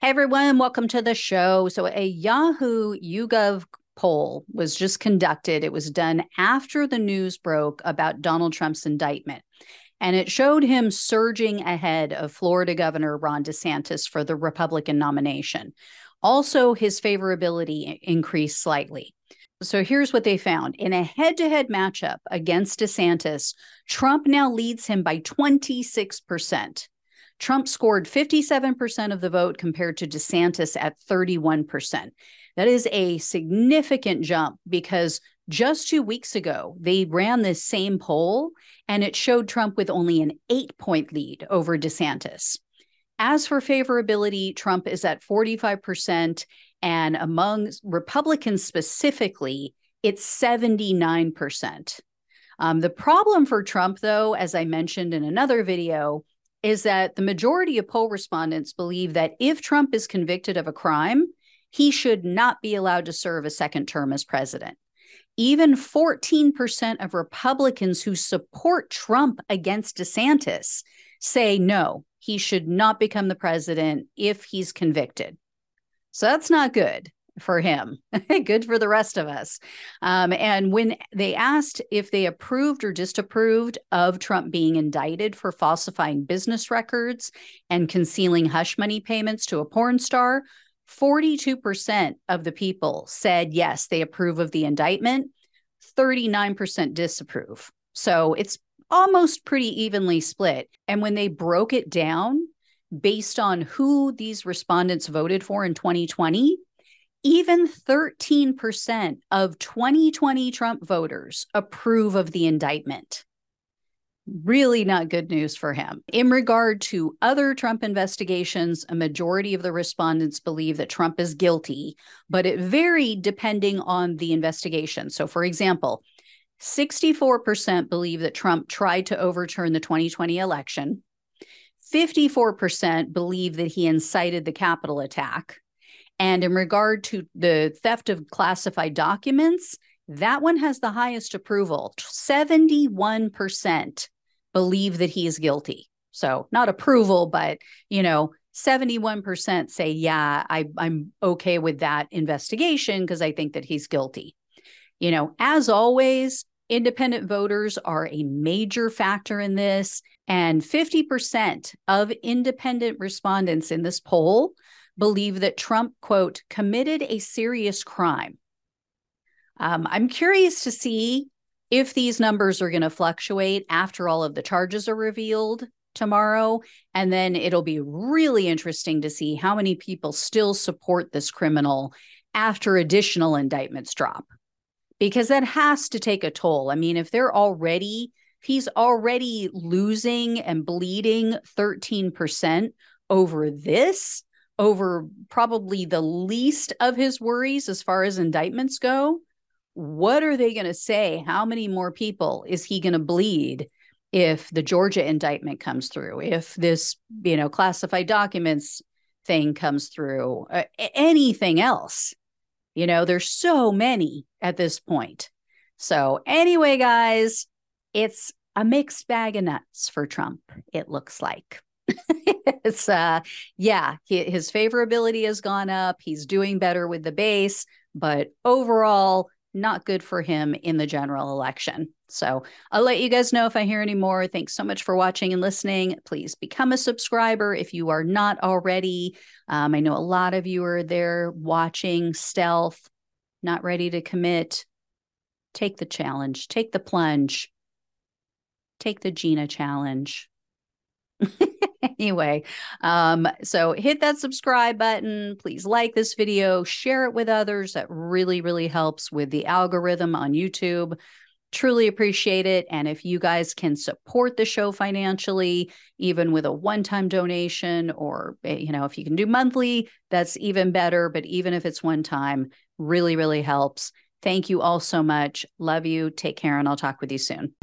Hey everyone, welcome to the show. So a Yahoo YouGov poll was just conducted. It was done after the news broke about Donald Trump's indictment. And it showed him surging ahead of Florida Governor Ron DeSantis for the Republican nomination. Also, his favorability increased slightly. So here's what they found. In a head-to-head matchup against DeSantis, Trump now leads him by 26%. Trump scored 57% of the vote compared to DeSantis at 31%. That is a significant jump because just 2 weeks ago, they ran this same poll and it showed Trump with only an 8-point lead over DeSantis. As for favorability, Trump is at 45%, and among Republicans specifically, it's 79%. The problem for Trump, though, as I mentioned in another video, is that the majority of poll respondents believe that if Trump is convicted of a crime, he should not be allowed to serve a second term as president. Even 14% of Republicans who support Trump against DeSantis say, no, he should not become the president if he's convicted. So that's not good for him. Good for the rest of us. And when they asked if they approved or disapproved of Trump being indicted for falsifying business records and concealing hush money payments to a porn star, 42% of the people said, yes, they approve of the indictment, 39% disapprove. So it's almost pretty evenly split. And when they broke it down based on who these respondents voted for in 2020, even 13% of 2020 Trump voters approve of the indictment. Really not good news for him. In regard to other Trump investigations, a majority of the respondents believe that Trump is guilty, but it varied depending on the investigation. So, for example, 64% believe that Trump tried to overturn the 2020 election. 54% believe that he incited the Capitol attack. And in regard to the theft of classified documents, that one has the highest approval. 71% believe that he is guilty. So not approval, but, 71% say, yeah, I'm okay with that investigation because I think that he's guilty. As always, independent voters are a major factor in this. And 50% of independent respondents in this poll believe that Trump, quote, committed a serious crime. I'm curious to see if these numbers are going to fluctuate after all of the charges are revealed tomorrow. And then it'll be really interesting to see how many people still support this criminal after additional indictments drop, because that has to take a toll. I mean, if he's already losing and bleeding 13% over this, over probably the least of his worries as far as indictments go, what are they going to say? How many more people is he going to bleed if the Georgia indictment comes through, if this, classified documents thing comes through, anything else? There's so many at this point. So anyway, guys, it's a mixed bag of nuts for Trump, it looks like. It's his favorability has gone up. He's doing better with the base, but overall, not good for him in the general election. So I'll let you guys know if I hear any more. Thanks so much for watching and listening. Please become a subscriber if you are not already. I know a lot of you are there watching stealth, not ready to commit. Take the challenge, take the plunge, take the Gina challenge. Anyway, so hit that subscribe button. Please like this video, share it with others. That really, really helps with the algorithm on YouTube. Truly appreciate it. And if you guys can support the show financially, even with a one-time donation, or, if you can do monthly, that's even better. But even if it's one time, really, really helps. Thank you all so much. Love you. Take care. And I'll talk with you soon.